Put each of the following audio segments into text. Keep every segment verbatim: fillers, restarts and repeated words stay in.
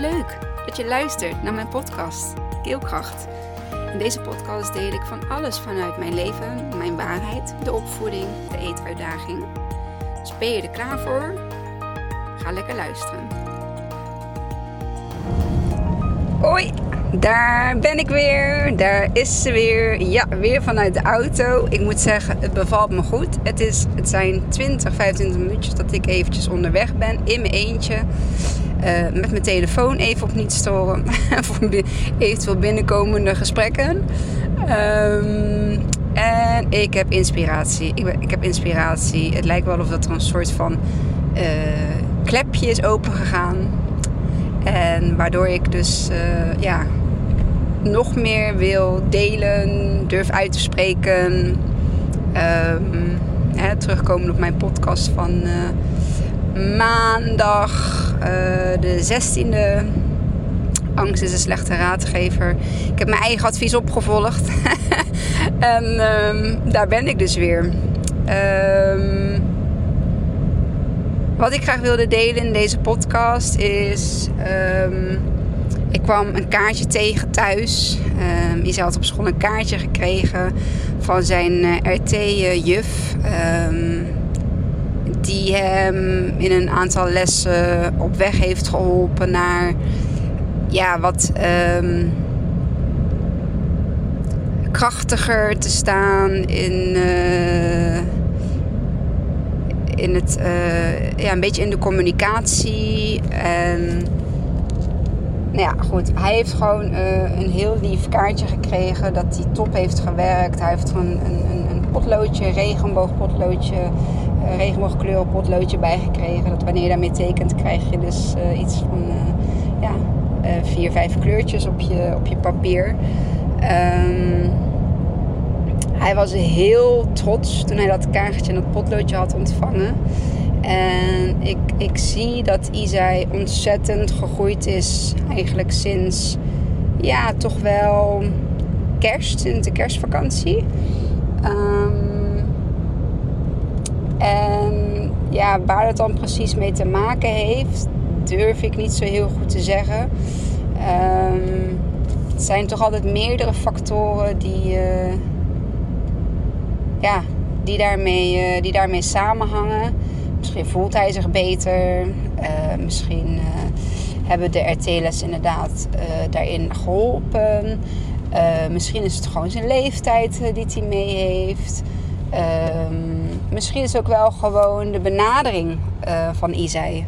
Wat leuk dat je luistert naar mijn podcast, Keelkracht. In deze podcast deel ik van alles vanuit mijn leven, mijn waarheid, de opvoeding, de eetuitdaging. Dus ben je er klaar voor? Ga lekker luisteren. Hoi, daar ben ik weer. Daar is ze weer. Ja, weer vanuit de auto. Ik moet zeggen, het bevalt me goed. Het, is, het zijn twintig, vijfentwintig minuutjes dat ik eventjes onderweg ben in mijn eentje. Uh, met mijn telefoon even op niet storen voor eventueel binnenkomende gesprekken. Um, en ik heb inspiratie. Ik, ben, ik heb inspiratie. Het lijkt wel of dat er een soort van uh, klepje is opengegaan. En waardoor ik dus uh, ja, nog meer wil delen, durf uit te spreken. Um, hè, terugkomen op mijn podcast van... Uh, Maandag uh, de zestiende. Angst is een slechte raadgever. Ik heb mijn eigen advies opgevolgd. en um, daar ben ik dus weer. Um, wat ik graag wilde delen in deze podcast is... Um, ik kwam een kaartje tegen thuis. Um, Isa had op school een kaartje gekregen van zijn uh, R T-juf... Um, die hem in een aantal lessen op weg heeft geholpen naar ja, wat um, krachtiger te staan in, uh, in het, uh, ja, een beetje in de communicatie. En nou ja, goed, hij heeft gewoon uh, een heel lief kaartje gekregen dat hij top heeft gewerkt. Hij heeft gewoon een, een, een potloodje, regenboogpotloodje. Een regenboogkleur op potloodje bijgekregen. Dat wanneer je daarmee tekent, krijg je dus uh, iets van uh, ja, uh, vier, vijf kleurtjes op je, op je papier. Um, hij was heel trots toen hij dat kaartje en dat potloodje had ontvangen. En ik, ik zie dat Isaï ontzettend gegroeid is. Eigenlijk sinds, ja, toch wel kerst, sinds de kerstvakantie. Um, En ja, waar dat dan precies mee te maken heeft, durf ik niet zo heel goed te zeggen. Um, het zijn toch altijd meerdere factoren die, uh, ja, die, daarmee, uh, die daarmee samenhangen. Misschien voelt hij zich beter. Uh, misschien uh, hebben de R T-les inderdaad uh, daarin geholpen. Uh, misschien is het gewoon zijn leeftijd uh, die hij mee heeft. Um, misschien is het ook wel gewoon de benadering uh, van Isaï.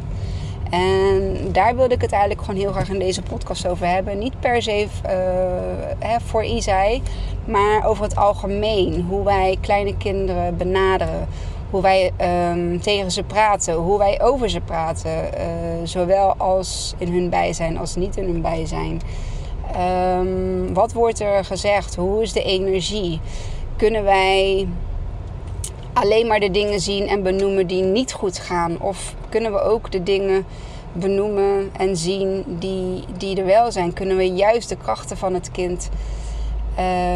En daar wilde ik het eigenlijk gewoon heel graag in deze podcast over hebben. Niet per se uh, hè, voor Isaï, maar over het algemeen. Hoe wij kleine kinderen benaderen. Hoe wij um, tegen ze praten. Hoe wij over ze praten. Uh, zowel als in hun bijzijn als niet in hun bijzijn. Um, wat wordt er gezegd? Hoe is de energie? Kunnen wij alleen maar de dingen zien en benoemen die niet goed gaan? Of kunnen we ook de dingen benoemen en zien die, die er wel zijn? Kunnen we juist de krachten van het kind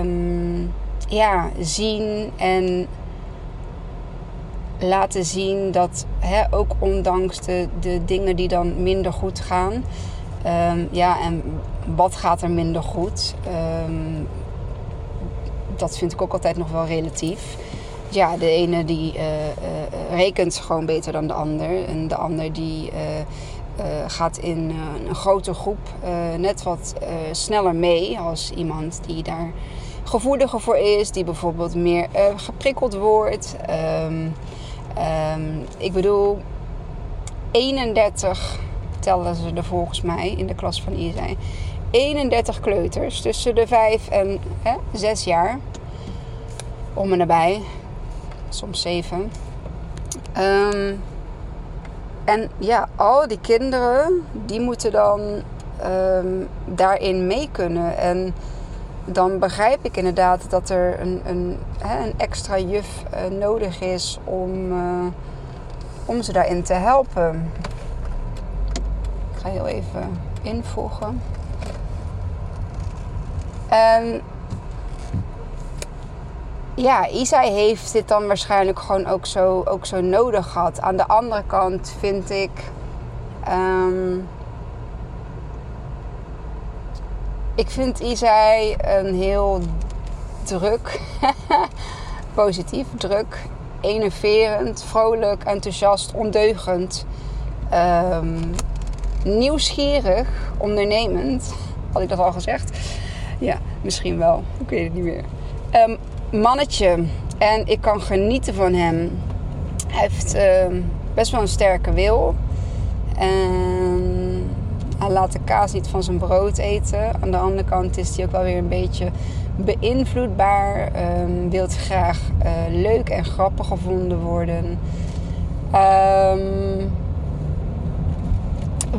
um, ja, zien en laten zien dat, hè, ook ondanks de, de dingen die dan minder goed gaan. Um, ja, en wat gaat er minder goed? Um, dat vind ik ook altijd nog wel relatief. Ja, de ene die uh, uh, rekent gewoon beter dan de ander. En de ander die uh, uh, gaat in uh, een grote groep uh, net wat uh, sneller mee. Als iemand die daar gevoeliger voor is. Die bijvoorbeeld meer uh, geprikkeld wordt. Um, um, ik bedoel, eenendertig tellen ze er volgens mij in de klas van Isaï. eenendertig kleuters tussen de vijf en hè, zes jaar. Om en nabij. Soms zeven. Um, en ja, al die kinderen, die moeten dan um, daarin mee kunnen. En dan begrijp ik inderdaad dat er een, een, hè, een extra juf uh, nodig is om, uh, om ze daarin te helpen. Ik ga heel even invoegen. En... ja, Isaï heeft dit dan waarschijnlijk gewoon ook zo, ook zo nodig gehad. Aan de andere kant vind ik... Um, Ik vind Isaï een heel druk, positief druk, enerverend, vrolijk, enthousiast, ondeugend, um, nieuwsgierig, ondernemend. Had ik dat al gezegd? Ja, misschien wel. Ik weet het niet meer. Um, mannetje. En ik kan genieten van hem. Hij heeft um, best wel een sterke wil. En hij laat de kaas niet van zijn brood eten. Aan de andere kant is hij ook wel weer een beetje beïnvloedbaar. Um, wil graag uh, leuk en grappig gevonden worden. Um,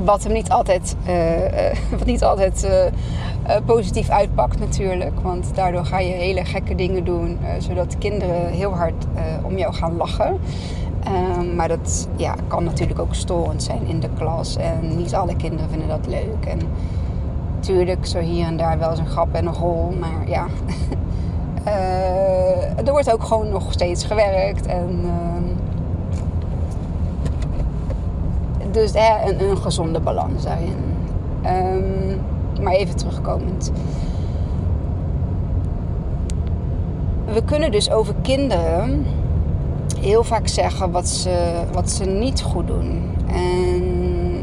wat hem niet altijd, uh, uh, wat niet altijd uh, uh, positief uitpakt natuurlijk. Want daardoor ga je hele gekke dingen doen. Uh, zodat kinderen heel hard uh, om jou gaan lachen. Um, maar dat ja, kan natuurlijk ook storend zijn in de klas. En niet alle kinderen vinden dat leuk. En natuurlijk zo hier en daar wel eens een grap en een rol. Maar ja, uh, er wordt ook gewoon nog steeds gewerkt. En, uh, dus hè, een, een gezonde balans daarin. Um, maar even terugkomend. We kunnen dus over kinderen heel vaak zeggen wat ze, wat ze niet goed doen. En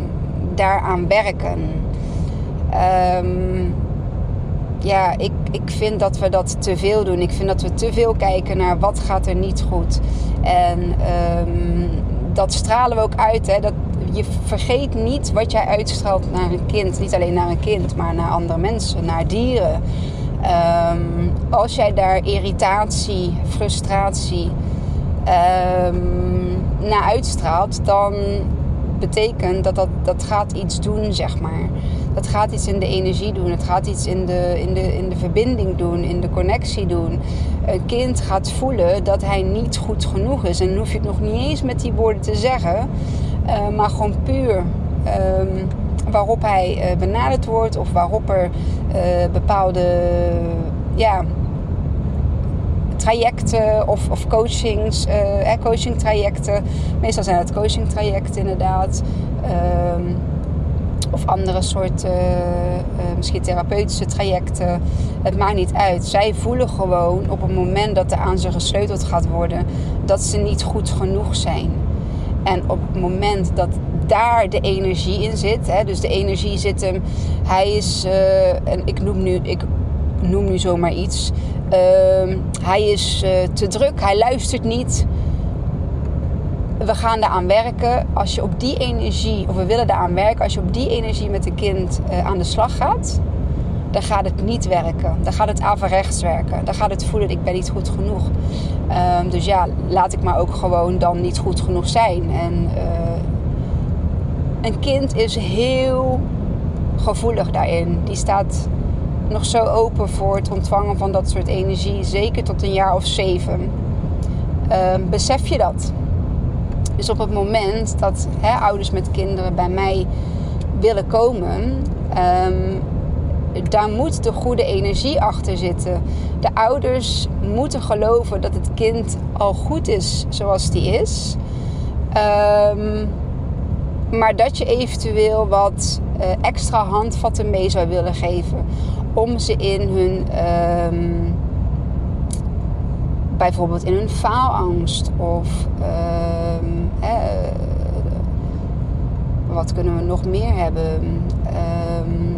daaraan werken. Um, ja, ik, ik vind dat we dat te veel doen. Ik vind dat we te veel kijken naar wat gaat er niet goed. En um, dat stralen we ook uit. Hè? Dat, je vergeet niet wat jij uitstraalt naar een kind. Niet alleen naar een kind, maar naar andere mensen, naar dieren. Um, als jij daar irritatie, frustratie Um, naar uitstraalt, dan betekent dat, dat dat gaat iets doen, zeg maar. Dat gaat iets in de energie doen. Het gaat iets in de, in de, in de verbinding doen, in de connectie doen. Een kind gaat voelen dat hij niet goed genoeg is. En dan hoef je het nog niet eens met die woorden te zeggen. Uh, maar gewoon puur um, waarop hij uh, benaderd wordt of waarop er uh, bepaalde Uh, ja, trajecten of, of coachings, uh, coaching trajecten. Meestal zijn het coaching trajecten inderdaad. Um, of andere soorten, uh, uh, misschien therapeutische trajecten. Het maakt niet uit. Zij voelen gewoon op het moment dat er aan ze gesleuteld gaat worden, dat ze niet goed genoeg zijn. En op het moment dat daar de energie in zit, hè, dus de energie zit hem, hij is, uh, en ik noem nu, ik noem nu zomaar iets. Uh, hij is uh, te druk, hij luistert niet. We gaan daaraan werken. Als je op die energie, of we willen daaraan werken, als je op die energie met een kind uh, aan de slag gaat, dan gaat het niet werken. Dan gaat het averechts werken. Dan gaat het voelen, ik ben niet goed genoeg. Uh, dus ja, laat ik maar ook gewoon dan niet goed genoeg zijn. En uh, een kind is heel gevoelig daarin. Die staat nog zo open voor het ontvangen van dat soort energie, zeker tot een jaar of zeven. Uh, besef je dat? Dus op het moment dat hè, ouders met kinderen bij mij willen komen, um, daar moet de goede energie achter zitten. De ouders moeten geloven dat het kind al goed is zoals die is. Um, maar dat je eventueel wat uh, extra handvatten mee zou willen geven om ze in hun, um, bijvoorbeeld in hun faalangst of um, eh, wat kunnen we nog meer hebben? Um,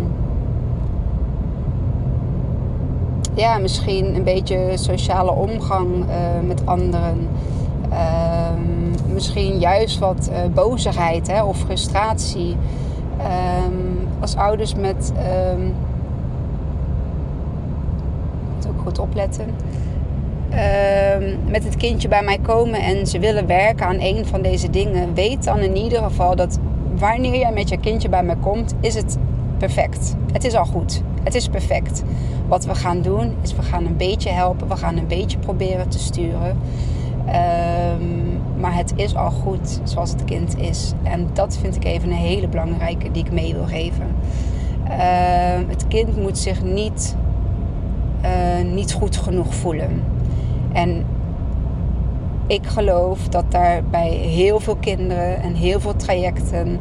ja, misschien een beetje sociale omgang uh, met anderen. Um, misschien juist wat uh, bozigheid hè, of frustratie. Um, als ouders met Um, ook goed opletten. Uh, met het kindje bij mij komen en ze willen werken aan een van deze dingen, weet dan in ieder geval dat wanneer jij met je kindje bij mij komt, is het perfect. Het is al goed. Het is perfect. Wat we gaan doen is, we gaan een beetje helpen. We gaan een beetje proberen te sturen. Uh, maar het is al goed zoals het kind is. En dat vind ik even een hele belangrijke die ik mee wil geven. Uh, het kind moet zich niet Uh, niet goed genoeg voelen. En ik geloof dat daar bij heel veel kinderen en heel veel trajecten,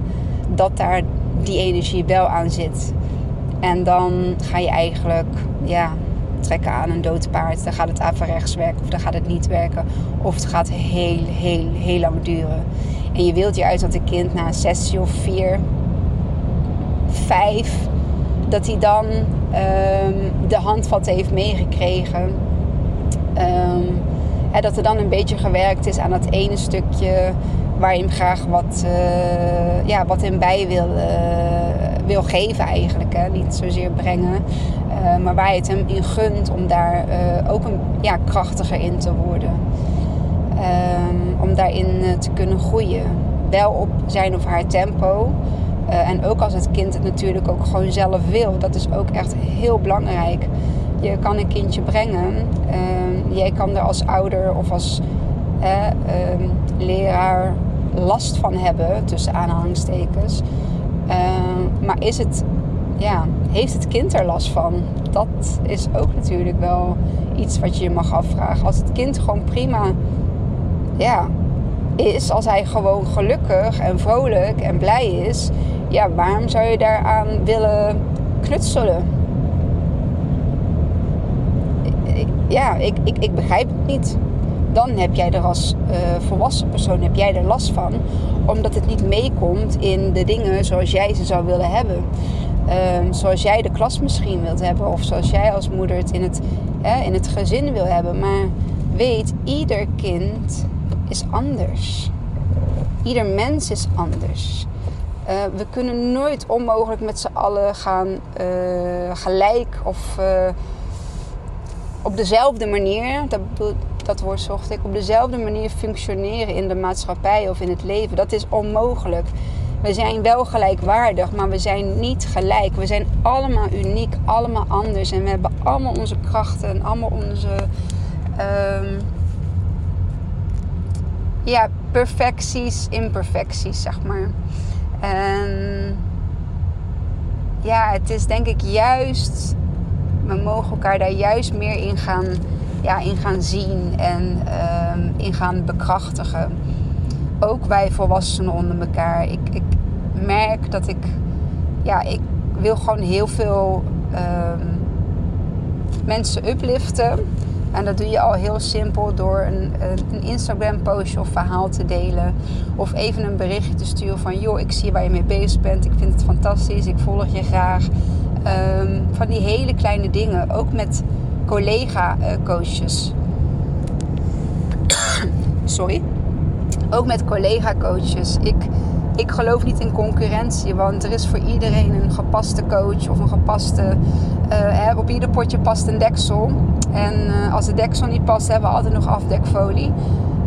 dat daar die energie wel aan zit. En dan ga je eigenlijk ja, trekken aan een dood paard. Dan gaat het averechts werken of dan gaat het niet werken. Of het gaat heel, heel, heel lang duren. En je wilt je uit dat een kind na een sessie of vier, vijf... dat hij dan um, de handvatten heeft meegekregen. Um, en dat er dan een beetje gewerkt is aan dat ene stukje waar je hem graag wat, uh, ja, wat in bij wil, uh, wil geven eigenlijk. Hè. Niet zozeer brengen. Uh, maar waar je het hem in gunt om daar uh, ook een, ja, krachtiger in te worden. Um, om daarin uh, te kunnen groeien. Wel op zijn of haar tempo. Uh, en ook als het kind het natuurlijk ook gewoon zelf wil. Dat is ook echt heel belangrijk. Je kan een kindje brengen. Uh, jij kan er als ouder of als uh, uh, leraar last van hebben. Tussen aanhalingstekens. Uh, maar is het, ja, heeft het kind er last van? Dat is ook natuurlijk wel iets wat je je mag afvragen. Als het kind gewoon prima... ja, is als hij gewoon gelukkig en vrolijk en blij is, ja, waarom zou je daaraan willen knutselen? Ja, ik, ik, ik begrijp het niet. Dan heb jij er als uh, volwassen persoon heb jij er last van, omdat het niet meekomt in de dingen zoals jij ze zou willen hebben. Uh, zoals jij de klas misschien wilt hebben, of zoals jij als moeder het in het, eh, in het gezin wil hebben. Maar weet, ieder kind is anders. Ieder mens is anders. Uh, we kunnen nooit onmogelijk met z'n allen gaan uh, gelijk of uh, op dezelfde manier, dat, dat woord zocht ik, op dezelfde manier functioneren in de maatschappij of in het leven. Dat is onmogelijk. We zijn wel gelijkwaardig, maar we zijn niet gelijk. We zijn allemaal uniek, allemaal anders en we hebben allemaal onze krachten en allemaal onze... Um, Ja, perfecties, imperfecties, zeg maar. En ja, het is denk ik juist... we mogen elkaar daar juist meer in gaan, ja, in gaan zien en um, in gaan bekrachtigen. Ook wij volwassenen onder elkaar. Ik, ik merk dat ik... ja, ik wil gewoon heel veel um, mensen upliften... En dat doe je al heel simpel door een, een Instagram postje of verhaal te delen. Of even een berichtje te sturen van... joh, ik zie waar je mee bezig bent. Ik vind het fantastisch. Ik volg je graag. Um, van die hele kleine dingen. Ook met collega-coaches. Sorry. Ook met collega-coaches. Ik, ik geloof niet in concurrentie. Want er is voor iedereen een gepaste coach. Of een gepaste... Uh, op ieder potje past een deksel. En uh, als de deksel niet past, hebben we altijd nog afdekfolie.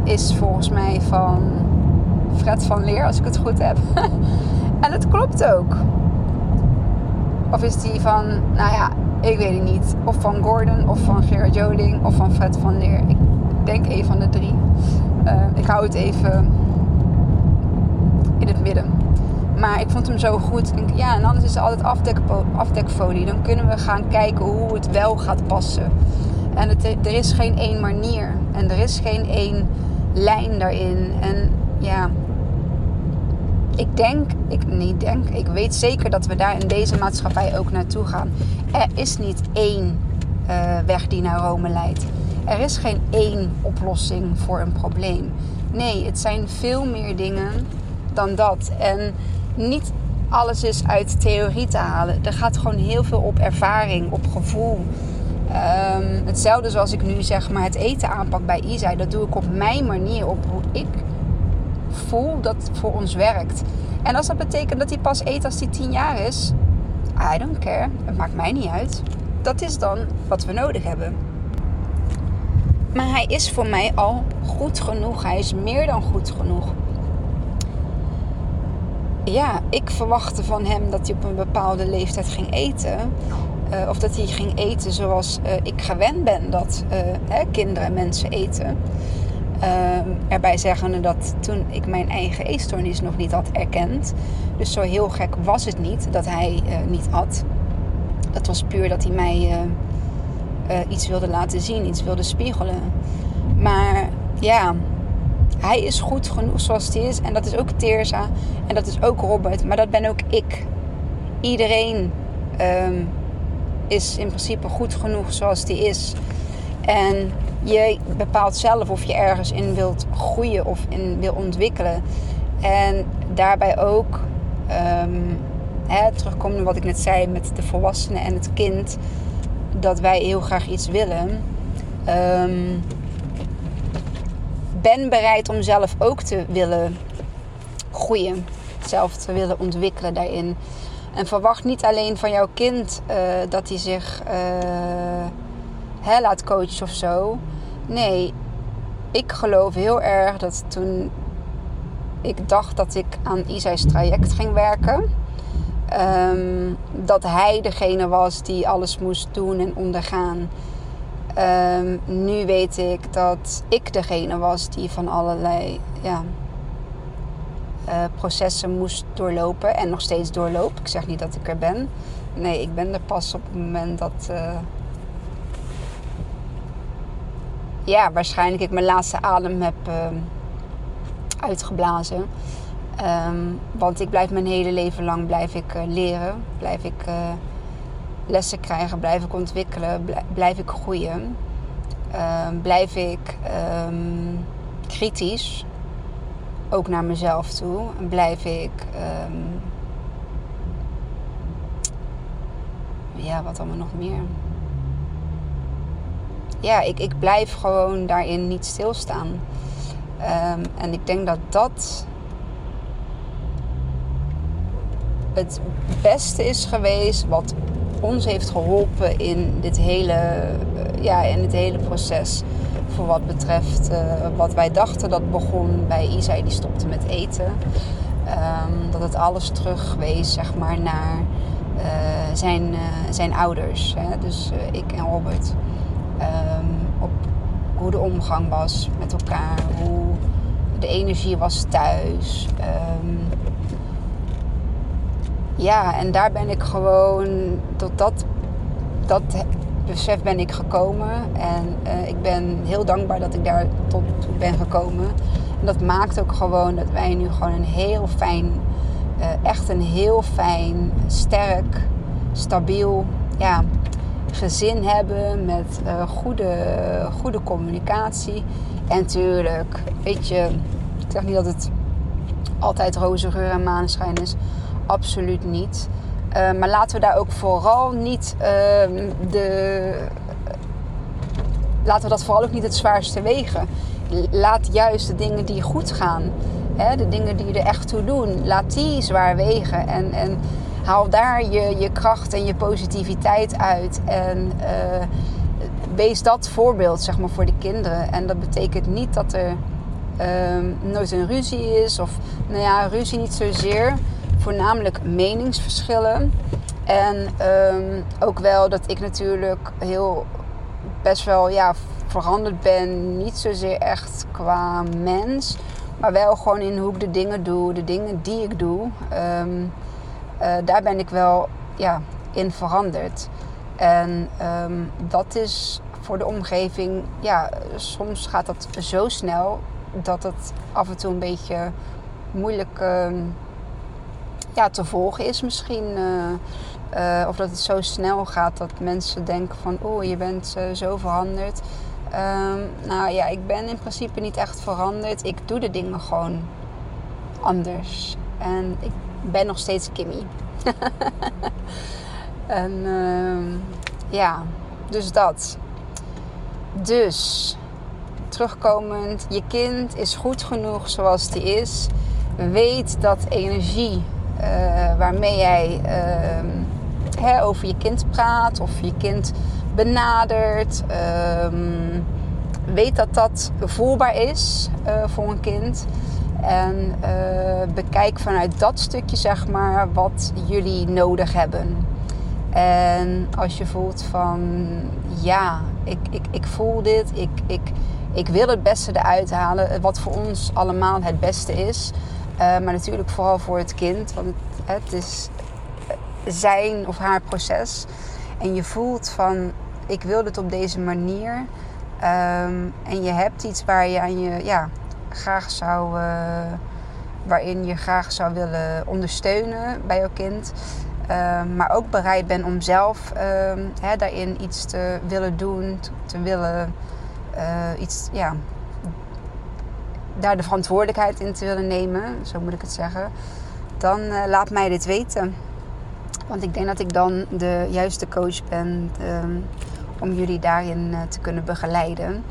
Is volgens mij van Fred van Leer, als ik het goed heb. En het klopt ook. Of is die van, nou ja, ik weet het niet. Of van Gordon, of van Gerard Joling, of van Fred van Leer. Ik denk één van de drie. Uh, ik hou het even in het midden. Maar ik vond hem zo goed. Ja, en anders is er altijd afdekpo- afdekfolie. Dan kunnen we gaan kijken hoe het wel gaat passen. En het, er is geen één manier. En er is geen één lijn daarin. En ja... Ik denk... Ik, nee, denk... Ik weet zeker dat we daar in deze maatschappij ook naartoe gaan. Er is niet één uh, weg die naar Rome leidt. Er is geen één oplossing voor een probleem. Nee, het zijn veel meer dingen dan dat. En... niet alles is uit theorie te halen. Er gaat gewoon heel veel op ervaring, op gevoel. Um, hetzelfde zoals ik nu zeg, maar het eten aanpak bij Isaï. Dat doe ik op mijn manier, op hoe ik voel dat het voor ons werkt. En als dat betekent dat hij pas eet als hij tien jaar is... I don't care. Het maakt mij niet uit. Dat is dan wat we nodig hebben. Maar hij is voor mij al goed genoeg. Hij is meer dan goed genoeg. Ja, ik verwachtte van hem dat hij op een bepaalde leeftijd ging eten. Uh, of dat hij ging eten zoals uh, ik gewend ben dat uh, hè, kinderen en mensen eten. Uh, erbij zeggende dat toen ik mijn eigen eetstoornis nog niet had erkend. Dus zo heel gek was het niet dat hij uh, niet had. Dat was puur dat hij mij uh, uh, iets wilde laten zien, iets wilde spiegelen. Maar ja... hij is goed genoeg zoals hij is. En dat is ook Tirza. En dat is ook Robert. Maar dat ben ook ik. Iedereen um, is in principe goed genoeg zoals die is. En je bepaalt zelf of je ergens in wilt groeien of in wil ontwikkelen. En daarbij ook, um, hè, terugkomend wat ik net zei met de volwassenen en het kind, dat wij heel graag iets willen. Um, ben bereid om zelf ook te willen groeien, zelf te willen ontwikkelen daarin. En verwacht niet alleen van jouw kind uh, dat hij zich uh, hè, laat coachen of zo. Nee, ik geloof heel erg dat toen ik dacht dat ik aan Isaï's traject ging werken, um, dat hij degene was die alles moest doen en ondergaan. Um, nu weet ik dat ik degene was die van allerlei ja, uh, processen moest doorlopen en nog steeds doorloop. Ik zeg niet dat ik er ben. Nee, ik ben er pas op het moment dat Uh, ja, waarschijnlijk ik mijn laatste adem heb uh, uitgeblazen. Um, want ik blijf mijn hele leven lang blijf ik, uh, leren, blijf ik Uh, lessen krijgen, blijf ik ontwikkelen, blijf ik groeien, uh, blijf ik um, kritisch, ook naar mezelf toe, blijf ik, um, ja, wat allemaal nog meer. Ja, ik, ik blijf gewoon daarin niet stilstaan. Um, en ik denk dat dat het beste is geweest wat ons heeft geholpen in dit hele, ja, in het hele proces. Voor wat betreft uh, wat wij dachten dat begon bij Isaï, die stopte met eten. Um, dat het alles terugwees, zeg maar, naar uh, zijn, uh, zijn ouders. Hè? Dus uh, ik en Robert. Um, op hoe de omgang was met elkaar. Hoe de energie was thuis. Um, Ja, en daar ben ik gewoon tot dat, dat besef ben ik gekomen. En uh, ik ben heel dankbaar dat ik daar tot ben gekomen. En dat maakt ook gewoon dat wij nu gewoon een heel fijn, uh, echt een heel fijn, sterk, stabiel ja, gezin hebben. Met uh, goede, goede communicatie. En tuurlijk, weet je, ik zeg niet dat het altijd roze geur en maneschijn is. Absoluut niet. Uh, maar laten we daar ook vooral niet uh, de... Laten we dat vooral ook niet het zwaarste wegen. Laat juist de dingen die goed gaan, hè, de dingen die er echt toe doen, laat die zwaar wegen. En, en haal daar je, je kracht en je positiviteit uit. En uh, wees dat voorbeeld, zeg maar, voor de kinderen. En dat betekent niet dat er um, nooit een ruzie is. Of, nou ja, ruzie niet zozeer. Voornamelijk meningsverschillen. En um, ook wel dat ik natuurlijk heel best wel ja, veranderd ben. Niet zozeer echt qua mens. Maar wel gewoon in hoe ik de dingen doe. De dingen die ik doe. Um, uh, daar ben ik wel ja, in veranderd. En um, dat is voor de omgeving. Ja, soms gaat dat zo snel. Dat het af en toe een beetje moeilijk Um, Ja, te volgen is misschien. Uh, uh, of dat het zo snel gaat dat mensen denken van oh, je bent uh, zo veranderd. Um, nou ja, ik ben in principe niet echt veranderd. Ik doe de dingen gewoon anders. En ik ben nog steeds Kimmy. en uh, ja, dus dat. Dus, terugkomend. Je kind is goed genoeg zoals die is. Weet dat energie Uh, waarmee jij uh, hè, over je kind praat of je kind benadert. Um, weet dat dat voelbaar is uh, voor een kind. En uh, bekijk vanuit dat stukje, zeg maar, wat jullie nodig hebben. En als je voelt van ja, ik, ik, ik voel dit. Ik, ik, ik wil het beste eruit halen. Wat voor ons allemaal het beste is. Uh, maar natuurlijk vooral voor het kind. Want het, het is zijn of haar proces. En je voelt van, ik wil het op deze manier. Um, en je hebt iets waar je aan je, ja, graag zou, uh, waarin je graag zou willen ondersteunen bij jouw kind. Uh, maar ook bereid ben om zelf uh, hè, daarin iets te willen doen. Te, te willen uh, iets, ja, daar de verantwoordelijkheid in te willen nemen. Zo moet ik het zeggen. Dan uh, laat mij dit weten. Want ik denk dat ik dan de juiste coach ben um, om jullie daarin uh, te kunnen begeleiden.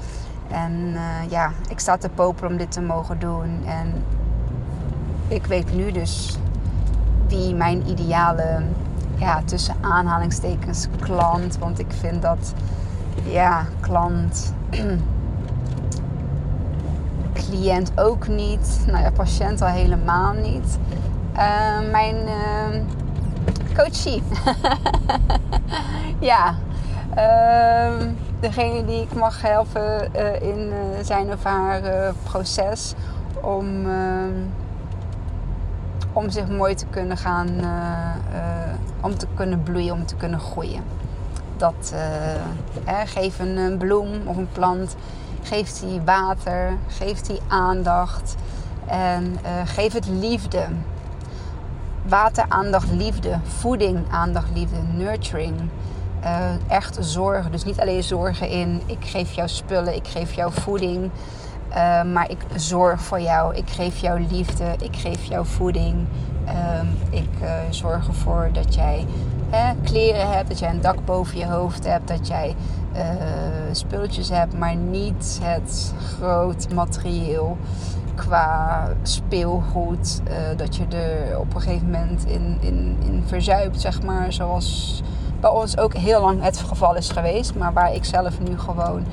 En uh, ja, ik sta te popelen om dit te mogen doen. En ik weet nu dus wie mijn ideale, ja, tussen aanhalingstekens klant. Want ik vind dat, ja, klant, cliënt ook niet. Nou ja, patiënt al helemaal niet. Uh, mijn... Uh, coachie. Ja. Uh, degene die ik mag helpen uh, in uh, zijn of haar uh, proces. Om, uh, om zich mooi te kunnen gaan. Uh, uh, om te kunnen bloeien. Om te kunnen groeien. Dat uh, hè, geef een, een bloem of een plant. Geef die water. Geef die aandacht. En uh, geef het liefde. Water, aandacht, liefde. Voeding, aandacht, liefde. Nurturing. Uh, echt zorgen. Dus niet alleen zorgen in... ik geef jou spullen, ik geef jou voeding. Uh, maar ik zorg voor jou. Ik geef jou liefde. Ik geef jou voeding. Uh, ik uh, zorg ervoor dat jij hè, kleren hebt. Dat jij een dak boven je hoofd hebt. Dat jij uh, spulletjes hebt. Maar niet het groot materieel. Qua speelgoed, uh, dat je er op een gegeven moment in, in, in verzuipt, zeg maar. Zoals bij ons ook heel lang het geval is geweest. Maar waar ik zelf nu gewoon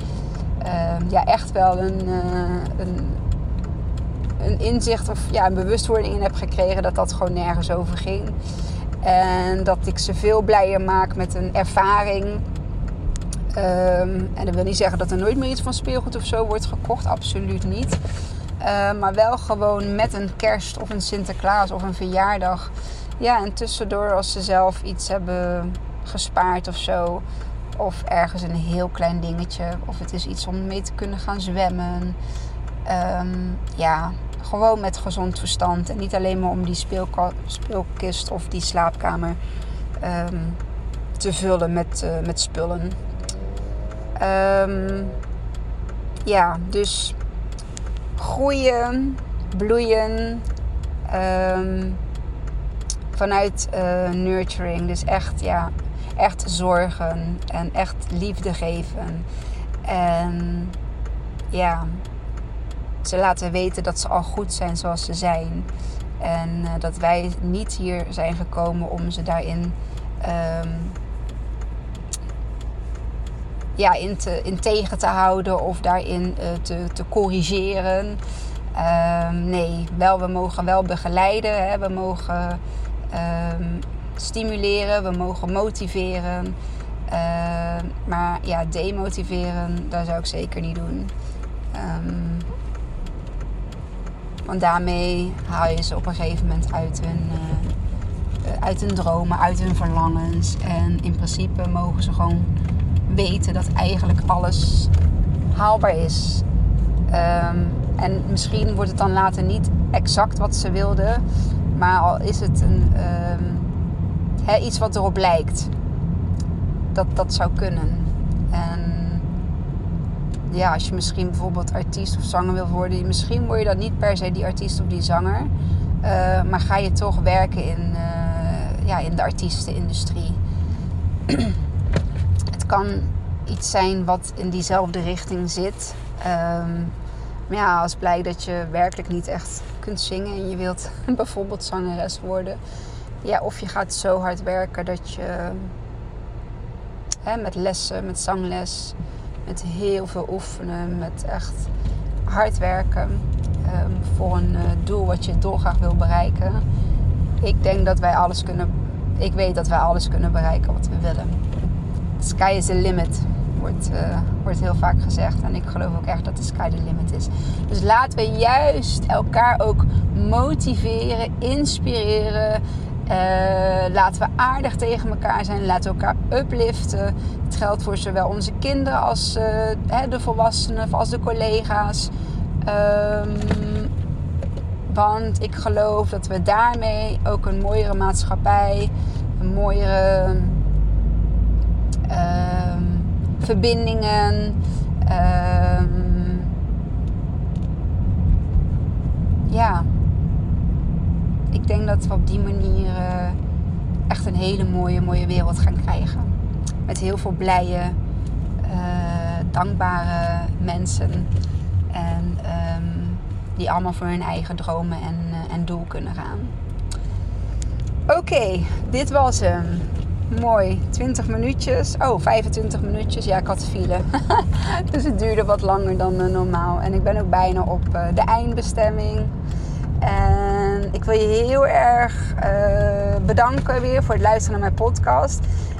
uh, ja, echt wel een, uh, een, een inzicht of ja, een bewustwording in heb gekregen. Dat dat gewoon nergens over ging. En dat ik ze veel blijer maak met een ervaring. Um, en dat wil niet zeggen dat er nooit meer iets van speelgoed of zo wordt gekocht. Absoluut niet. Uh, maar wel gewoon met een kerst of een Sinterklaas of een verjaardag. Ja, en tussendoor als ze zelf iets hebben gespaard of zo. Of ergens een heel klein dingetje. Of het is iets om mee te kunnen gaan zwemmen. Um, ja, gewoon met gezond verstand. En niet alleen maar om die speelka- speelkist of die slaapkamer um, te vullen met, uh, met spullen. Um, ja, dus... groeien, bloeien, um, vanuit uh, nurturing. Dus echt, ja, echt zorgen en echt liefde geven. En ja, ze laten weten dat ze al goed zijn zoals ze zijn. En uh, dat wij niet hier zijn gekomen om ze daarin um, ja, in, te, in tegen te houden of daarin uh, te, te corrigeren. Uh, nee, wel, we mogen wel begeleiden. Hè? We mogen uh, stimuleren, we mogen motiveren. Uh, maar ja, demotiveren, dat zou ik zeker niet doen. Um, want daarmee haal je ze op een gegeven moment uit hun... Uh, uit hun dromen, uit hun verlangens. En in principe mogen ze gewoon... weten dat eigenlijk alles haalbaar is. Um, en misschien wordt het dan later niet exact wat ze wilden. Maar al is het een, um, he, iets wat erop lijkt. Dat dat zou kunnen. En ja, als je misschien bijvoorbeeld artiest of zanger wil worden. Misschien word je dan niet per se die artiest of die zanger. Uh, maar ga je toch werken in, uh, ja, in de artiestenindustrie. Kan iets zijn wat in diezelfde richting zit. Um, maar ja, als blijkt dat je werkelijk niet echt kunt zingen en je wilt bijvoorbeeld zangeres worden. Ja, of je gaat zo hard werken dat je hè, met lessen, met zangles, met heel veel oefenen, met echt hard werken um, voor een uh, doel wat je dolgraag wil bereiken. Ik denk dat wij alles kunnen. Ik weet dat wij alles kunnen bereiken wat we willen. Sky is the limit, wordt, uh, wordt heel vaak gezegd. En ik geloof ook echt dat de sky the limit is. Dus laten we juist elkaar ook motiveren, inspireren. Uh, laten we aardig tegen elkaar zijn. Laten we elkaar upliften. Het geldt voor zowel onze kinderen als uh, hè, de volwassenen, als de collega's. Um, want ik geloof dat we daarmee ook een mooiere maatschappij... mooiere uh, verbindingen. Uh, ja, ik denk dat we op die manier uh, echt een hele mooie, mooie wereld gaan krijgen. Met heel veel blije, uh, dankbare mensen. En um, die allemaal voor hun eigen dromen en, uh, en doel kunnen gaan. Oké, okay, dit was hem. Mooi, twintig minuutjes. Oh, vijfentwintig minuutjes. Ja, ik had file. Dus het duurde wat langer dan uh, normaal. En ik ben ook bijna op uh, de eindbestemming. En ik wil je heel erg uh, bedanken weer voor het luisteren naar mijn podcast.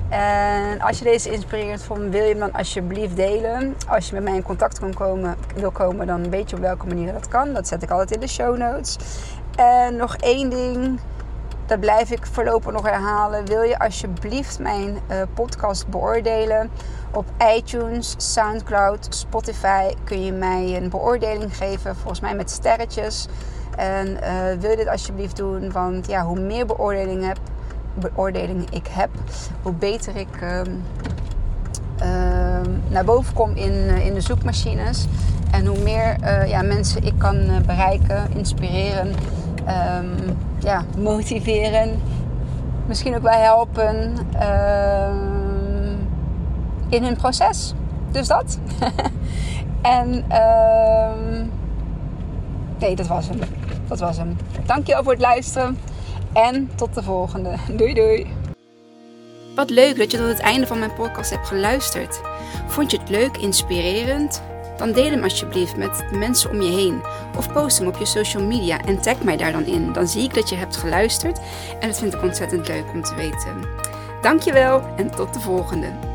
En als je deze inspireert vond, wil je hem dan alsjeblieft delen. Als je met mij in contact kan komen, wil komen, dan weet je op welke manier dat kan. Dat zet ik altijd in de show notes. En nog één ding, dat blijf ik voorlopig nog herhalen. Wil je alsjeblieft mijn uh, podcast beoordelen? Op iTunes, Soundcloud, Spotify kun je mij een beoordeling geven. Volgens mij met sterretjes. En uh, wil je dit alsjeblieft doen? Want ja, hoe meer beoordelingen heb, beoordelingen ik heb, hoe beter ik um, uh, naar boven kom in, uh, in de zoekmachines. En hoe meer uh, ja, mensen ik kan uh, bereiken, inspireren, um, ja, motiveren. Misschien ook wel helpen uh, in hun proces. Dus dat. en... Um, Nee, dat was hem. Dat was hem. Dankjewel voor het luisteren. En tot de volgende. Doei doei. Wat leuk dat je tot het einde van mijn podcast hebt geluisterd. Vond je het leuk, inspirerend? Dan deel hem alsjeblieft met de mensen om je heen. Of post hem op je social media en tag mij daar dan in. Dan zie ik dat je hebt geluisterd. En dat vind ik ontzettend leuk om te weten. Dankjewel en tot de volgende.